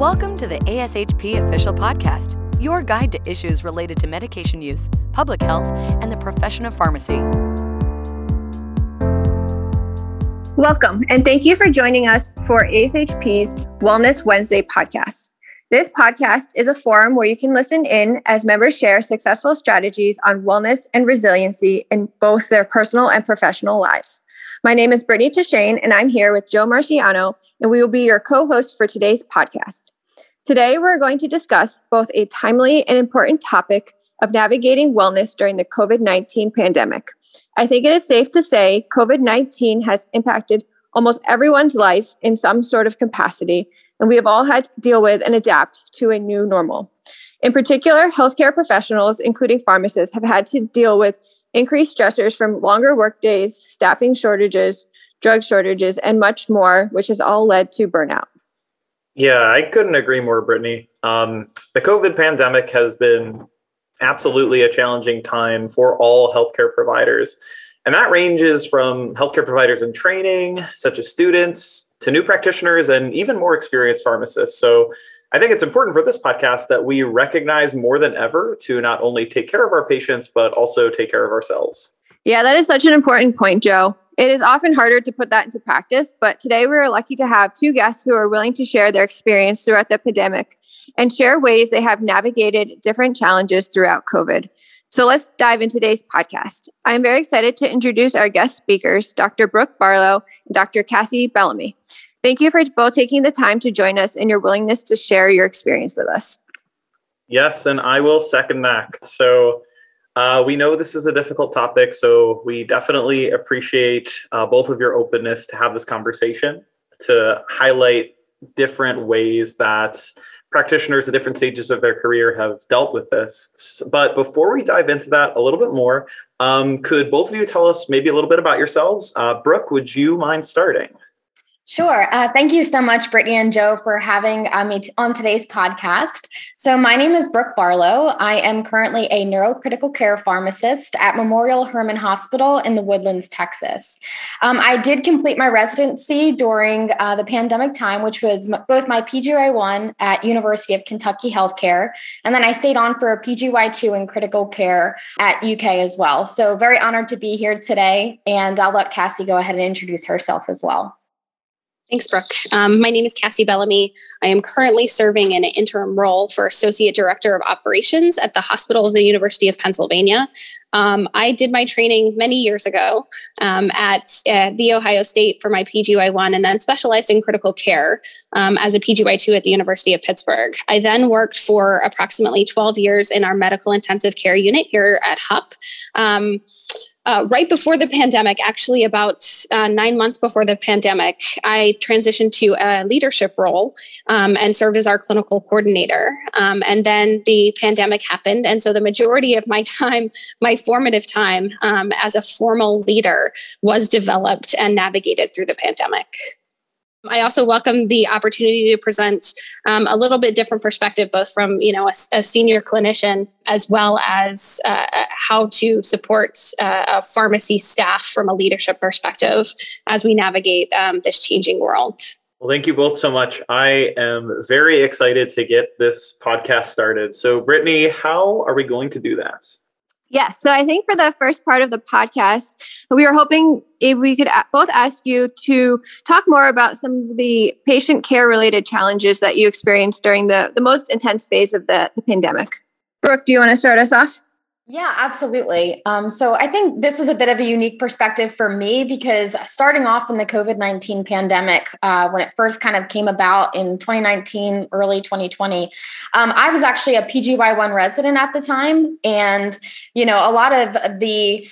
Welcome to the ASHP Official Podcast, your guide to issues related to medication use, public health, and the profession of pharmacy. Welcome, and thank you for joining us for ASHP's Wellness Wednesday podcast. This podcast is a forum where you can listen in as members share successful strategies on wellness and resiliency in both their personal and professional lives. My name is Brittany Tashane, and I'm here with Joe Marciano, and we will be your co-host for today's podcast. Today, we're going to discuss both a timely and important topic of navigating wellness during the COVID-19 pandemic. I think it is safe to say COVID-19 has impacted almost everyone's life in some sort of capacity, and we have all had to deal with and adapt to a new normal. In particular, healthcare professionals, including pharmacists, have had to deal with increased stressors from longer workdays, staffing shortages, drug shortages, and much more, which has all led to burnout. Yeah, I couldn't agree more, Brittany. The COVID pandemic has been absolutely a challenging time for all healthcare providers. And that ranges from healthcare providers in training, such as students, to new practitioners and even more experienced pharmacists. So I think it's important for this podcast that we recognize more than ever to not only take care of our patients, but also take care of ourselves. Yeah, that is such an important point, Joe. It is often harder to put that into practice, but today we are lucky to have two guests who are willing to share their experience throughout the pandemic and share ways they have navigated different challenges throughout COVID. So let's dive into today's podcast. I'm very excited to introduce our guest speakers, Dr. Brooke Barlow and Dr. Cassie Bellamy. Thank you for both taking the time to join us and your willingness to share your experience with us. Yes, and I will second that. So we know this is a difficult topic, so we definitely appreciate both of your openness to have this conversation, to highlight different ways that practitioners at different stages of their career have dealt with this. But before we dive into that a little bit more, could both of you tell us maybe a little bit about yourselves? Brooke, would you mind starting? Sure. Thank you so much, Brittany and Joe, for having me on today's podcast. So my name is Brooke Barlow. I am currently a neurocritical care pharmacist at Memorial Hermann Hospital in the Woodlands, Texas. I did complete my residency during the pandemic time, which was both my PGY1 at University of Kentucky Healthcare, and then I stayed on for a PGY2 in critical care at UK as well. So very honored to be here today, and I'll let Cassie go ahead and introduce herself as well. Thanks, Brooke. My name is Cassie Bellamy. I am currently serving in an interim role for Associate Director of Operations at the Hospital of the University of Pennsylvania. I did my training many years ago at The Ohio State for my PGY1 and then specialized in critical care as a PGY2 at the University of Pittsburgh. I then worked for approximately 12 years in our medical intensive care unit here at HUP. Right before the pandemic, actually about 9 months before the pandemic, I transitioned to a leadership role and served as our clinical coordinator. And then the pandemic happened. And so the majority of my time, my formative time as a formal leader was developed and navigated through the pandemic. I also welcome the opportunity to present a little bit different perspective, both from a senior clinician as well as how to support pharmacy staff from a leadership perspective as we navigate this changing world. Well, thank you both so much. I am very excited to get this podcast started. So, Brittany, how are we going to do that? Yes. So I think for the first part of the podcast, we were hoping if we could both ask you to talk more about some of the patient care related challenges that you experienced during the most intense phase of the pandemic. Brooke, do you want to start us off? Yeah, absolutely. So I think this was a bit of a unique perspective for me because starting off in the COVID-19 pandemic, when it first kind of came about in 2019, early 2020, I was actually a PGY1 resident at the time. And, a lot of the,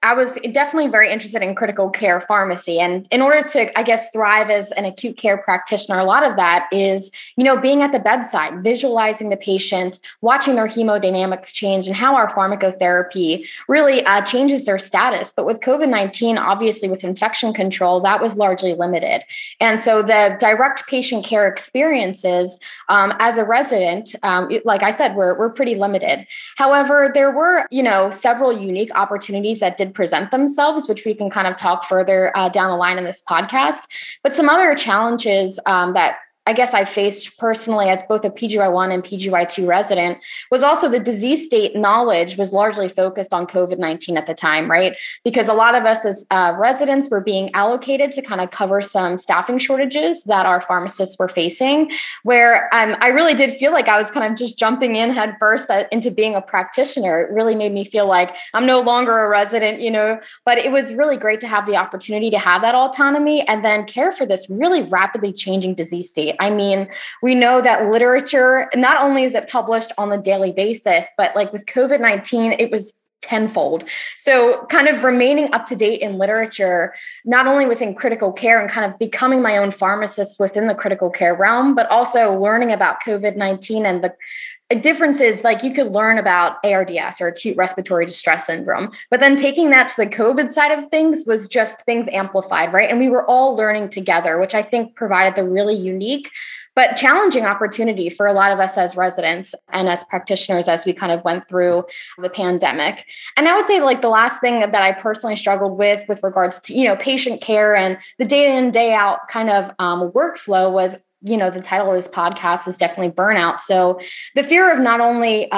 I was definitely very interested in critical care pharmacy. And in order to, thrive as an acute care practitioner, a lot of that is, being at the bedside, visualizing the patient, watching their hemodynamics change and how our pharmacotherapy really changes their status. But with COVID-19, obviously with infection control, that was largely limited. And so the direct patient care experiences as a resident, like I said, we're pretty limited. However, there were, several unique opportunities that did present themselves, which we can kind of talk further down the line in this podcast. But some other challenges that I guess I faced personally as both a PGY1 and PGY2 resident was also the disease state knowledge was largely focused on COVID-19 at the time, right? Because a lot of us as residents were being allocated to kind of cover some staffing shortages that our pharmacists were facing, where I really did feel like I was kind of just jumping in head first into being a practitioner. It really made me feel like I'm no longer a resident, you know, but it was really great to have the opportunity to have that autonomy and then care for this really rapidly changing disease state. I mean, we know that literature, not only is it published on a daily basis, but like with COVID-19, it was tenfold. So kind of remaining up to date in literature, not only within critical care and kind of becoming my own pharmacist within the critical care realm, but also learning about COVID-19 and the differences, like you could learn about ARDS or acute respiratory distress syndrome, but then taking that to the COVID side of things was just things amplified, right? And we were all learning together, which I think provided the really unique but challenging opportunity for a lot of us as residents and as practitioners as we kind of went through the pandemic. And I would say like the last thing that I personally struggled with regards to, you know, patient care and the day in, day out kind of workflow was, you know, the title of this podcast is definitely burnout. So the fear of not only,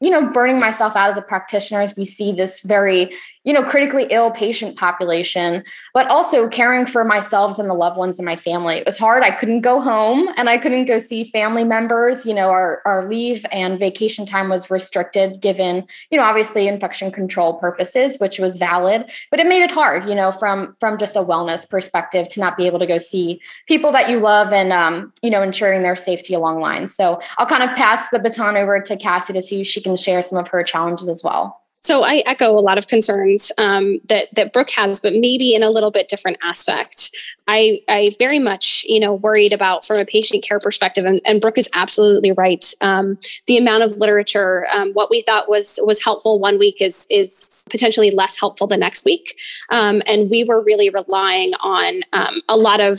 you know, burning myself out as a practitioner, as we see this very, you know, critically ill patient population, but also caring for myself and the loved ones in my family. It was hard. I couldn't go home and I couldn't go see family members. You know, our leave and vacation time was restricted given, you know, obviously infection control purposes, which was valid, but it made it hard, you know, from just a wellness perspective to not be able to go see people that you love and, you know, ensuring their safety along lines. So I'll kind of pass the baton over to Cassie to see if she can share some of her challenges as well. So I echo a lot of concerns that Brooke has, but maybe in a little bit different aspect. I very much, you know, worried about from a patient care perspective, and Brooke is absolutely right. The amount of literature, what we thought was helpful one week is potentially less helpful the next week. And we were really relying on a lot of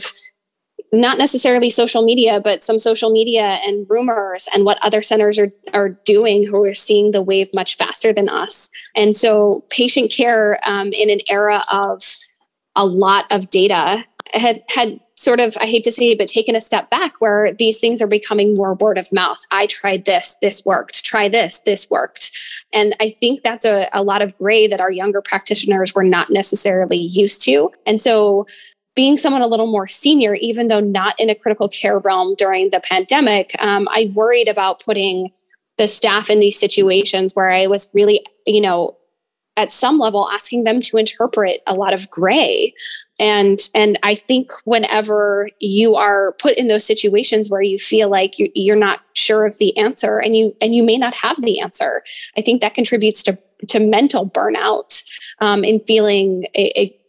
not necessarily social media, but some social media and rumors and what other centers are doing who are seeing the wave much faster than us. And so patient care in an era of a lot of data had sort of, I hate to say it, but taken a step back where these things are becoming more word of mouth. I tried this, this worked, try this, this worked. And I think that's a lot of gray that our younger practitioners were not necessarily used to. And so being someone a little more senior, even though not in a critical care realm during the pandemic, I worried about putting the staff in these situations where I was really, you know, at some level asking them to interpret a lot of gray. And I think whenever you are put in those situations where you feel like you're not sure of the answer and you may not have the answer, I think that contributes to mental burnout in feeling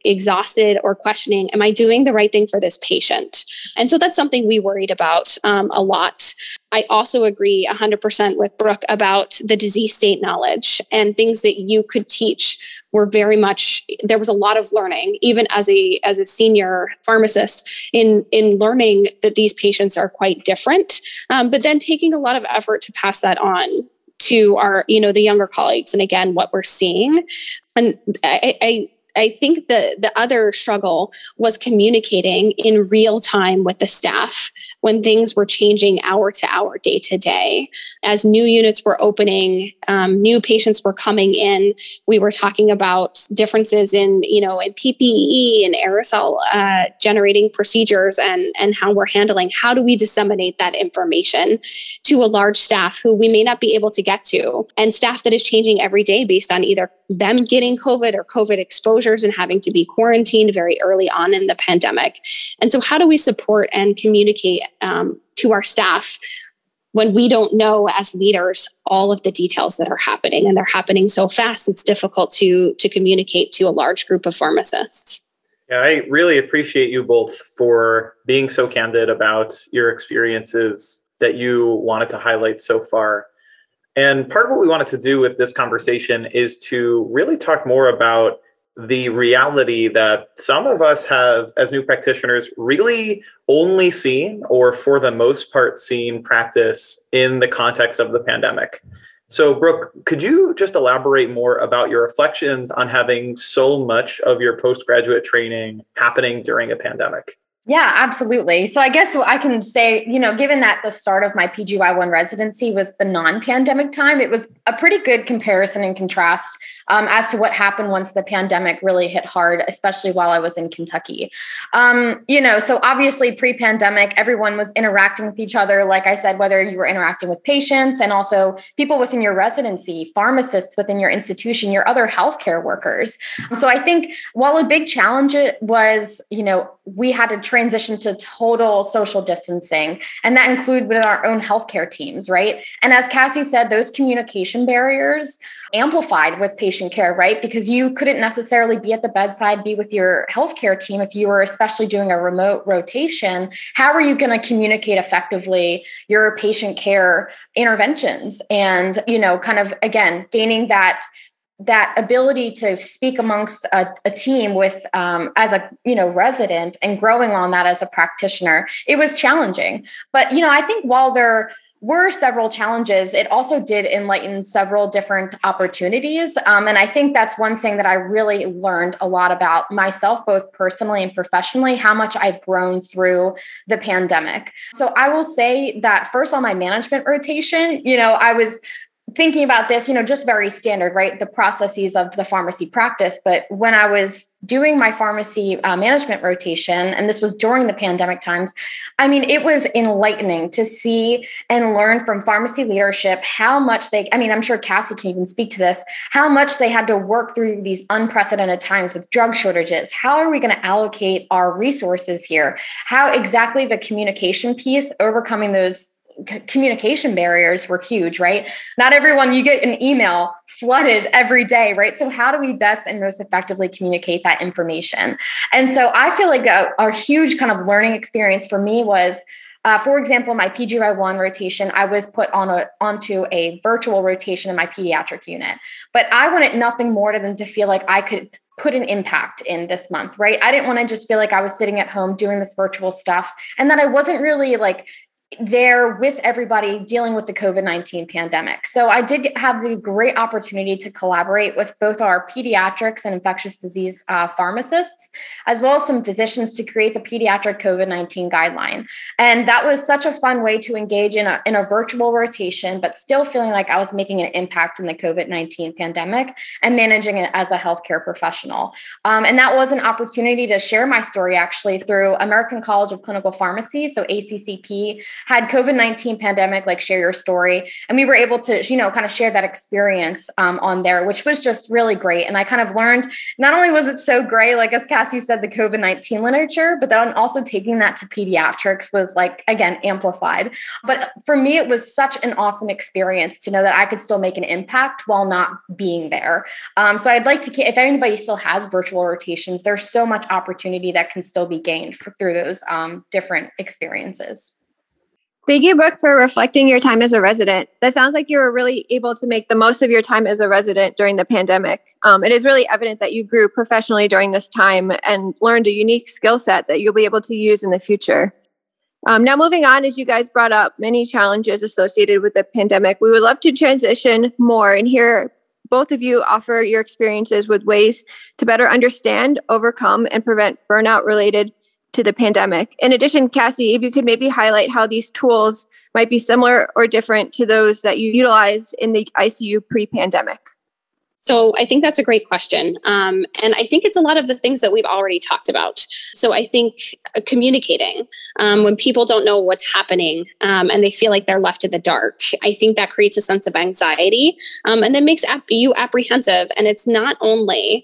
exhausted or questioning, am I doing the right thing for this patient? And so that's something we worried about a lot. I also agree 100% with Brooke about the disease state knowledge and things that you could teach were very much, there was a lot of learning, even as a senior pharmacist in learning that these patients are quite different, but then taking a lot of effort to pass that on to our, you know, the younger colleagues. And again, what we're seeing. And I think the other struggle was communicating in real time with the staff when things were changing hour to hour, day to day. As new units were opening, new patients were coming in. We were talking about differences in, you know, in PPE and aerosol generating procedures and how we're handling. How do we disseminate that information to a large staff who we may not be able to get to, and staff that is changing every day based on either them getting COVID or COVID exposures and having to be quarantined very early on in the pandemic. And so how do we support and communicate to our staff when we don't know as leaders all of the details that are happening, and they're happening so fast, it's difficult to communicate to a large group of pharmacists. Yeah, I really appreciate you both for being so candid about your experiences that you wanted to highlight so far. And part of what we wanted to do with this conversation is to really talk more about the reality that some of us have, as new practitioners, really only seen, or for the most part seen, practice in the context of the pandemic. So Brooke, could you just elaborate more about your reflections on having so much of your postgraduate training happening during a pandemic? Yeah, absolutely. So I guess I can say, you know, given that the start of my PGY1 residency was the non-pandemic time, it was a pretty good comparison and contrast as to what happened once the pandemic really hit hard, especially while I was in Kentucky. You know, so obviously pre-pandemic, everyone was interacting with each other. Like I said, whether you were interacting with patients and also people within your residency, pharmacists within your institution, your other healthcare workers. So I think while a big challenge was, you know, we had to transition to total social distancing. And that included within our own healthcare teams, right? And as Cassie said, those communication barriers amplified with patient care, right? Because you couldn't necessarily be at the bedside, be with your healthcare team. If you were especially doing a remote rotation, how are you going to communicate effectively your patient care interventions? And, you know, kind of, again, gaining that ability to speak amongst a team with, as a, you know, resident and growing on that as a practitioner, it was challenging. But, you know, I think while there were several challenges, it also did enlighten several different opportunities. And I think that's one thing that I really learned a lot about myself, both personally and professionally, how much I've grown through the pandemic. So I will say that first on my management rotation, you know, I was thinking about this, you know, just very standard, right? The processes of the pharmacy practice. But when I was doing my pharmacy management rotation, and this was during the pandemic times, I mean, it was enlightening to see and learn from pharmacy leadership how much they, I mean, I'm sure Cassie can even speak to this, how much they had to work through these unprecedented times with drug shortages. How are we going to allocate our resources here? How exactly the communication piece, overcoming those communication barriers were huge, right? Not everyone, you get an email flooded every day, right? So how do we best and most effectively communicate that information? And so I feel like a huge kind of learning experience for me was, for example, my PGY1 rotation, I was put onto a virtual rotation in my pediatric unit, but I wanted nothing more than to feel like I could put an impact in this month, right? I didn't want to just feel like I was sitting at home doing this virtual stuff and that I wasn't really like there with everybody dealing with the COVID-19 pandemic. So I did have the great opportunity to collaborate with both our pediatrics and infectious disease pharmacists, as well as some physicians to create the pediatric COVID-19 guideline. And that was such a fun way to engage in a virtual rotation, but still feeling like I was making an impact in the COVID-19 pandemic and managing it as a healthcare professional. And that was an opportunity to share my story actually through American College of Clinical Pharmacy, so ACCP, had COVID-19 pandemic, like share your story. And we were able to, you know, kind of share that experience on there, which was just really great. And I kind of learned, not only was it so great, like as Cassie said, the COVID-19 literature, but then also taking that to pediatrics was like, again, amplified. But for me, it was such an awesome experience to know that I could still make an impact while not being there. So I'd like to, if anybody still has virtual rotations, there's so much opportunity that can still be gained through those different experiences. Thank you, Brooke, for reflecting your time as a resident. That sounds like you were really able to make the most of your time as a resident during the pandemic. It is really evident that you grew professionally during this time and learned a unique skill set that you'll be able to use in the future. Now, moving on, as you guys brought up many challenges associated with the pandemic, we would love to transition more and hear both of you offer your experiences with ways to better understand, overcome, and prevent burnout related to the pandemic. In addition, Cassie, if you could maybe highlight how these tools might be similar or different to those that you utilized in the ICU pre-pandemic. So I think that's a great question. And I think it's a lot of the things that we've already talked about. So I think communicating, when people don't know what's happening and they feel like they're left in the dark, I think that creates a sense of anxiety and that makes you apprehensive. And it's not only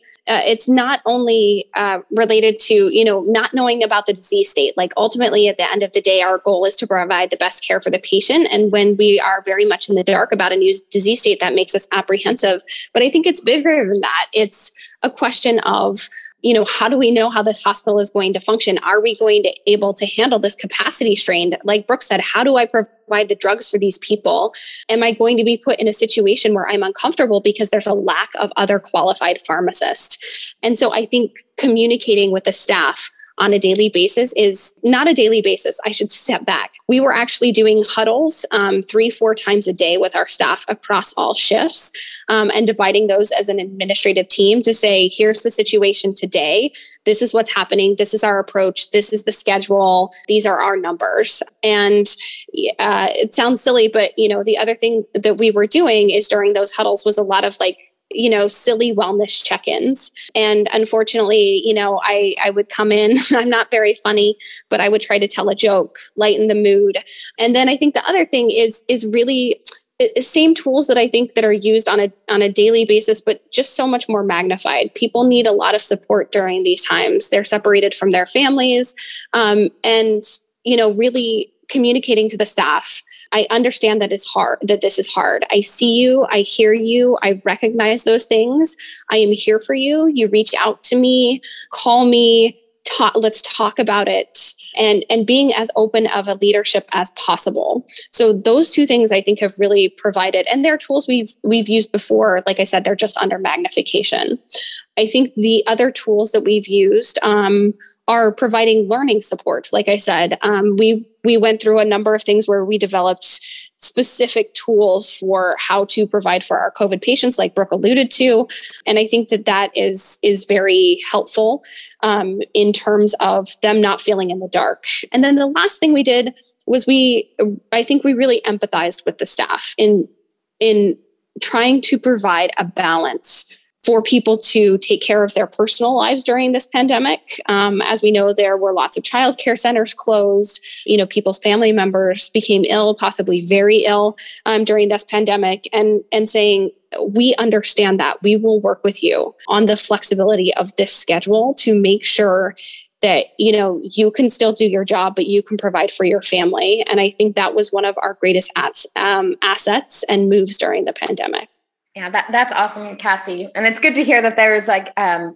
related to, you know, not knowing about the disease state. Like ultimately at the end of the day, our goal is to provide the best care for the patient. And when we are very much in the dark about a new disease state, that makes us apprehensive. But I think it's bigger than that. It's a question of, you know, how do we know how this hospital is going to function? Are we going to able to handle this capacity strain? Like Brooke said, how do I provide the drugs for these people? Am I going to be put in a situation where I'm uncomfortable because there's a lack of other qualified pharmacists? And so I think communicating with the staff on a daily basis is not a daily basis. I should step back. We were actually doing huddles 3-4 times a day with our staff across all shifts and dividing those as an administrative team to say, here's the situation today. This is what's happening. This is our approach. This is the schedule. These are our numbers. And it sounds silly, but the other thing that we were doing is during those huddles was a lot of silly wellness check-ins. And unfortunately, I would come in, I'm not very funny, but I would try to tell a joke, lighten the mood. And then I think the other thing is really same tools that I think that are used on a daily basis, but just so much more magnified. People need a lot of support during these times. They're separated from their families. Really communicating to the staff, I understand that it's hard, that this is hard. I see you. I hear you. I recognize those things. I am here for you. You reach out to me, call me, let's talk about it, and being as open of a leadership as possible. So those two things I think have really provided, and they're tools we've used before. Like I said, they're just under magnification. I think the other tools that we've used are providing learning support. Like I said, we went through a number of things where we developed specific tools for how to provide for our COVID patients, like Brooke alluded to. And I think that is very helpful in terms of them not feeling in the dark. And then the last thing we did was I think we really empathized with the staff in trying to provide a balance for people to take care of their personal lives during this pandemic. As we know, there were lots of childcare centers closed. People's family members became ill, possibly very ill during this pandemic, and saying, we understand that. We will work with you on the flexibility of this schedule to make sure that, you can still do your job, but you can provide for your family. And I think that was one of our greatest assets and moves during the pandemic. Yeah, that's awesome, Cassie. And it's good to hear that there was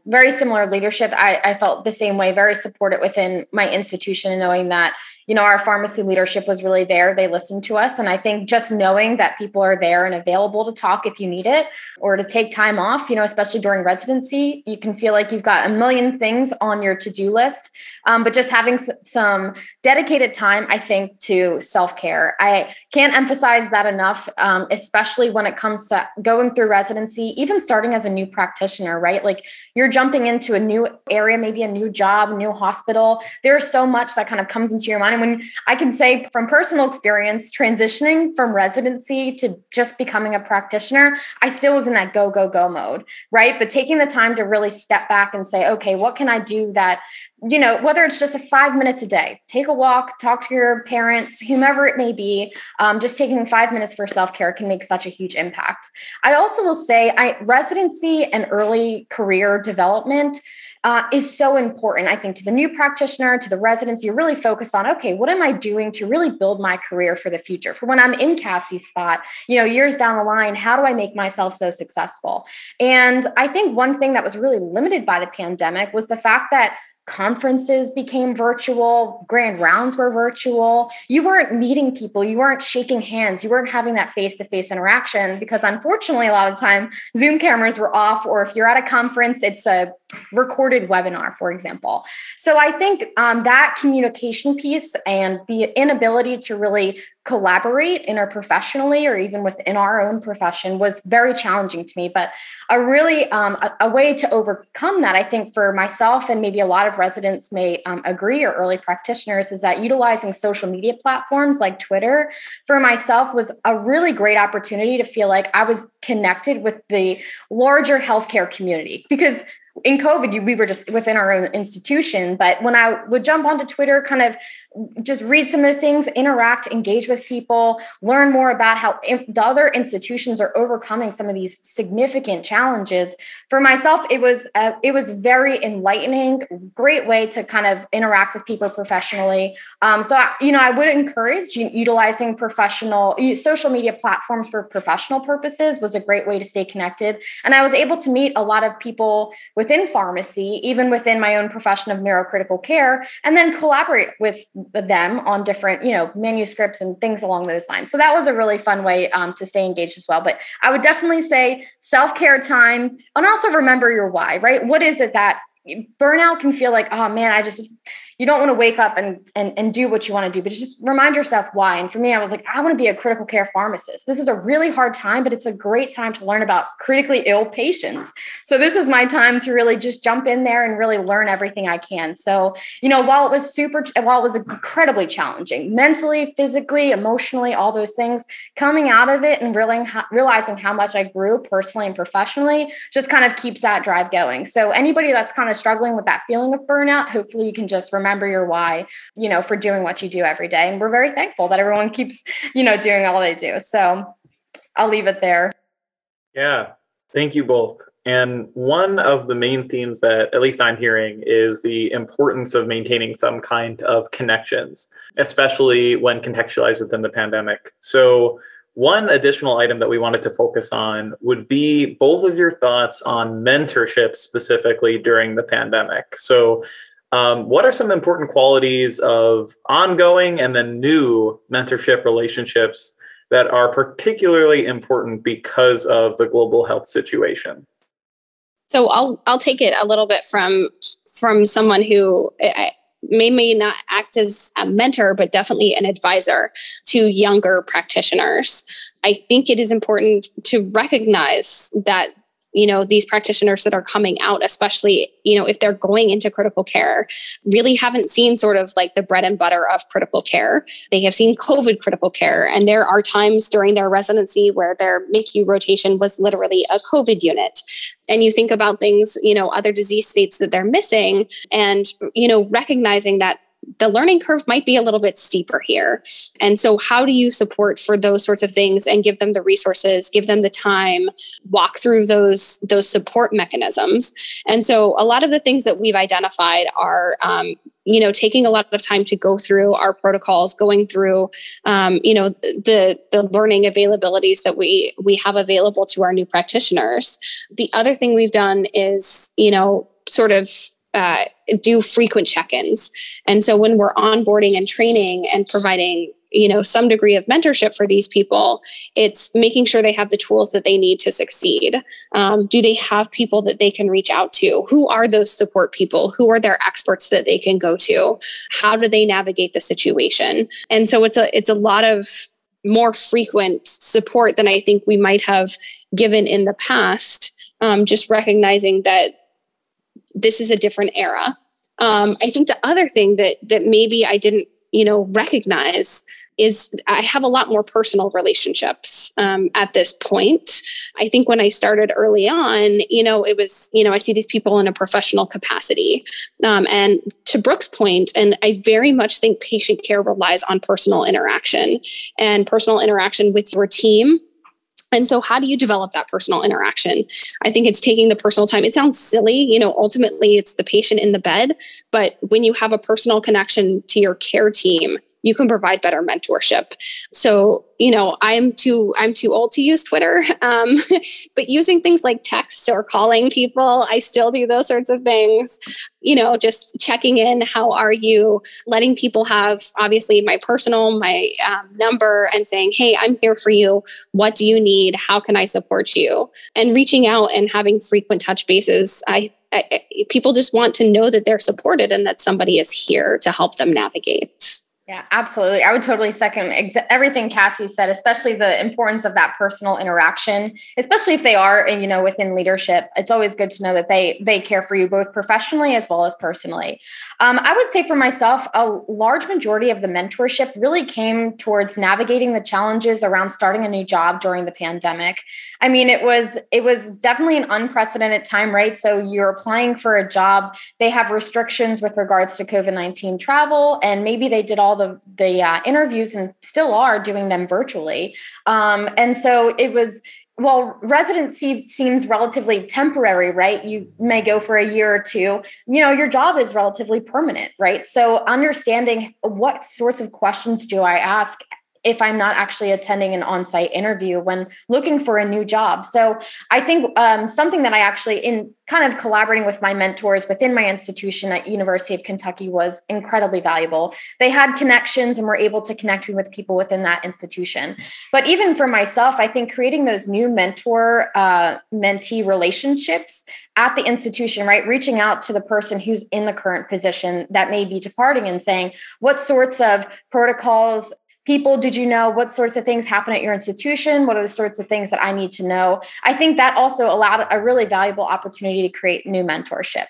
very similar leadership. I felt the same way, very supported within my institution, knowing that, our pharmacy leadership was really there. They listened to us. And I think just knowing that people are there and available to talk if you need it or to take time off, especially during residency, you can feel like you've got a million things on your to-do list. But just having some dedicated time, I think, to self-care. I can't emphasize that enough, especially when it comes to going through residency, even starting as a new practitioner, right? Like you're jumping into a new area, maybe a new job, new hospital. There's so much that kind of comes into your mind. And when I can say from personal experience, transitioning from residency to just becoming a practitioner, I still was in that go, go, go mode, right? But taking the time to really step back and say, okay, what can I do that, whether it's just 5 minutes a day, take a walk, talk to your parents, whomever it may be, just taking 5 minutes for self-care can make such a huge impact. I also will say residency and early career development is so important, I think, to the new practitioner, to the residents. You're really focused on, okay, what am I doing to really build my career for the future? For when I'm in Cassie's spot, years down the line, how do I make myself so successful? And I think one thing that was really limited by the pandemic was the fact that conferences became virtual, grand rounds were virtual. You weren't meeting people, you weren't shaking hands, you weren't having that face-to-face interaction because unfortunately, a lot of the time, Zoom cameras were off, or if you're at a conference, it's a recorded webinar, for example. So I think that communication piece and the inability to really collaborate interprofessionally or even within our own profession was very challenging to me. But a really a way to overcome that, I think, for myself and maybe a lot of residents may agree, or early practitioners, is that utilizing social media platforms like Twitter for myself was a really great opportunity to feel like I was connected with the larger healthcare community. Because in COVID, we were just within our own institution, but when I would jump onto Twitter, kind of just read some of the things, interact, engage with people, learn more about how the other institutions are overcoming some of these significant challenges. For myself, it was very enlightening, great way to kind of interact with people professionally. I would encourage utilizing professional social media platforms for professional purposes was a great way to stay connected. And I was able to meet a lot of people within pharmacy, even within my own profession of neurocritical care, and then collaborate with them on different, manuscripts and things along those lines. So that was a really fun way to stay engaged as well. But I would definitely say self-care time, and also remember your why, right? What is it that burnout can feel like, oh man, you don't want to wake up and do what you want to do, but just remind yourself why. And for me, I was like, I want to be a critical care pharmacist. This is a really hard time, but it's a great time to learn about critically ill patients. So this is my time to really just jump in there and really learn everything I can. So, you know, while it was incredibly challenging mentally, physically, emotionally, all those things, coming out of it and realizing how much I grew personally and professionally just kind of keeps that drive going. So anybody that's kind of struggling with that feeling of burnout, hopefully you can just remember your why, you know, for doing what you do every day. And we're very thankful that everyone keeps, you know, doing all they do. So I'll leave it there. Yeah. Thank you both. And one of the main themes that at least I'm hearing is the importance of maintaining some kind of connections, especially when contextualized within the pandemic. So one additional item that we wanted to focus on would be both of your thoughts on mentorship specifically during the pandemic. So what are some important qualities of ongoing and then new mentorship relationships that are particularly important because of the global health situation? So I'll take it a little bit from someone who may not act as a mentor, but definitely an advisor to younger practitioners. I think it is important to recognize that, you know, these practitioners that are coming out, especially, you know, if they're going into critical care, really haven't seen sort of like the bread and butter of critical care. They have seen COVID critical care. And there are times during their residency where their MICU rotation was literally a COVID unit. And you think about things, you know, other disease states that they're missing and, you know, recognizing that the learning curve might be a little bit steeper here. And so how do you support for those sorts of things and give them the resources, give them the time, walk through those support mechanisms? And so a lot of the things that we've identified are, you know, taking a lot of time to go through our protocols, going through, you know, the learning availabilities that we have available to our new practitioners. The other thing we've done is, you know, sort of, do frequent check-ins. And so when we're onboarding and training and providing, you know, some degree of mentorship for these people, it's making sure they have the tools that they need to succeed. Do they have people that they can reach out to? Who are those support people? Who are their experts that they can go to? How do they navigate the situation? And so it's a lot of more frequent support than I think we might have given in the past. Just recognizing that this is a different era. I think the other thing that maybe I didn't, you know, recognize is I have a lot more personal relationships at this point. I think when I started early on, you know, it was, you know, I see these people in a professional capacity. And to Brooke's point, and I very much think patient care relies on personal interaction and personal interaction with your team. And so how do you develop that personal interaction? I think it's taking the personal time. It sounds silly, you know, ultimately it's the patient in the bed, but when you have a personal connection to your care team, you can provide better mentorship. So, you know, I'm too old to use Twitter, but using things like texts or calling people, I still do those sorts of things. You know, just checking in, how are you? Letting people have, obviously, my number and saying, hey, I'm here for you. What do you need? How can I support you? And reaching out and having frequent touch bases. I people just want to know that they're supported and that somebody is here to help them navigate. Yeah, absolutely. I would totally second everything Cassie said, especially the importance of that personal interaction, especially if they are, you know, within leadership. It's always good to know that they care for you both professionally as well as personally. I would say for myself, a large majority of the mentorship really came towards navigating the challenges around starting a new job during the pandemic. I mean, it was definitely an unprecedented time, right? So you're applying for a job, they have restrictions with regards to COVID-19 travel, and maybe they did all the interviews and still are doing them virtually. And so it was, well, residency seems relatively temporary, right? You may go for a year or two, you know, your job is relatively permanent, right? So understanding what sorts of questions do I ask if I'm not actually attending an on-site interview when looking for a new job. So I think something that I actually, in kind of collaborating with my mentors within my institution at University of Kentucky, was incredibly valuable. They had connections and were able to connect me with people within that institution. But even for myself, I think creating those new mentor-mentee relationships at the institution, right? Reaching out to the person who's in the current position that may be departing and saying, what sorts of protocols, people, did you know? What sorts of things happen at your institution? What are the sorts of things that I need to know? I think that also allowed a really valuable opportunity to create new mentorship.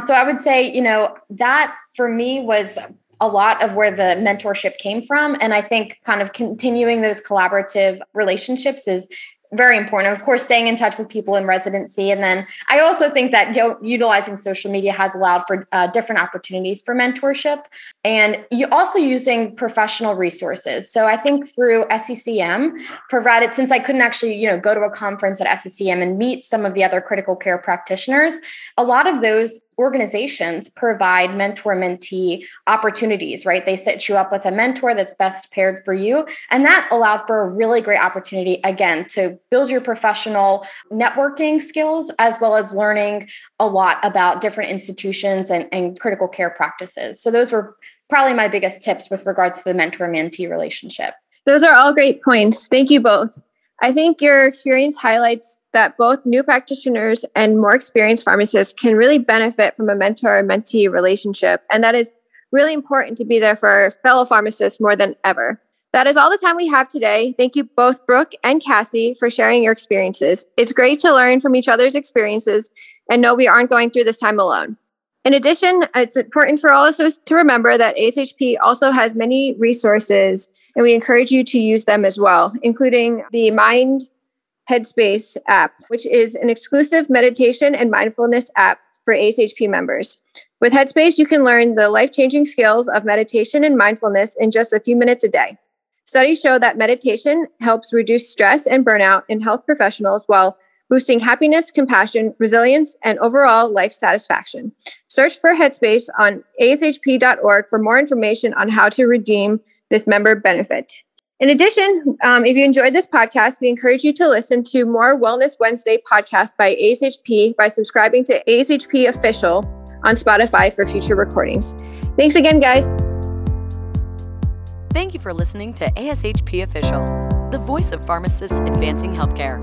So I would say, you know, that for me was a lot of where the mentorship came from. And I think kind of continuing those collaborative relationships is very important. Of course, staying in touch with people in residency. And then I also think that utilizing social media has allowed for different opportunities for mentorship, and you also using professional resources. So I think through SCCM provided, since I couldn't actually, you know, go to a conference at SCCM and meet some of the other critical care practitioners, a lot of those organizations provide mentor-mentee opportunities, right? They set you up with a mentor that's best paired for you. And that allowed for a really great opportunity, again, to build your professional networking skills, as well as learning a lot about different institutions and critical care practices. So those were probably my biggest tips with regards to the mentor-mentee relationship. Those are all great points. Thank you both. I think your experience highlights that both new practitioners and more experienced pharmacists can really benefit from a mentor-mentee relationship, and that is really important to be there for our fellow pharmacists more than ever. That is all the time we have today. Thank you both, Brooke and Cassie, for sharing your experiences. It's great to learn from each other's experiences and know we aren't going through this time alone. In addition, it's important for all of us to remember that ASHP also has many resources, and we encourage you to use them as well, including the Mind Headspace app, which is an exclusive meditation and mindfulness app for ASHP members. With Headspace, you can learn the life-changing skills of meditation and mindfulness in just a few minutes a day. Studies show that meditation helps reduce stress and burnout in health professionals while boosting happiness, compassion, resilience, and overall life satisfaction. Search for Headspace on ashp.org for more information on how to redeem this member benefit. In addition, if you enjoyed this podcast, we encourage you to listen to more Wellness Wednesday podcasts by ASHP by subscribing to ASHP Official on Spotify for future recordings. Thanks again, guys. Thank you for listening to ASHP Official, the voice of pharmacists advancing healthcare.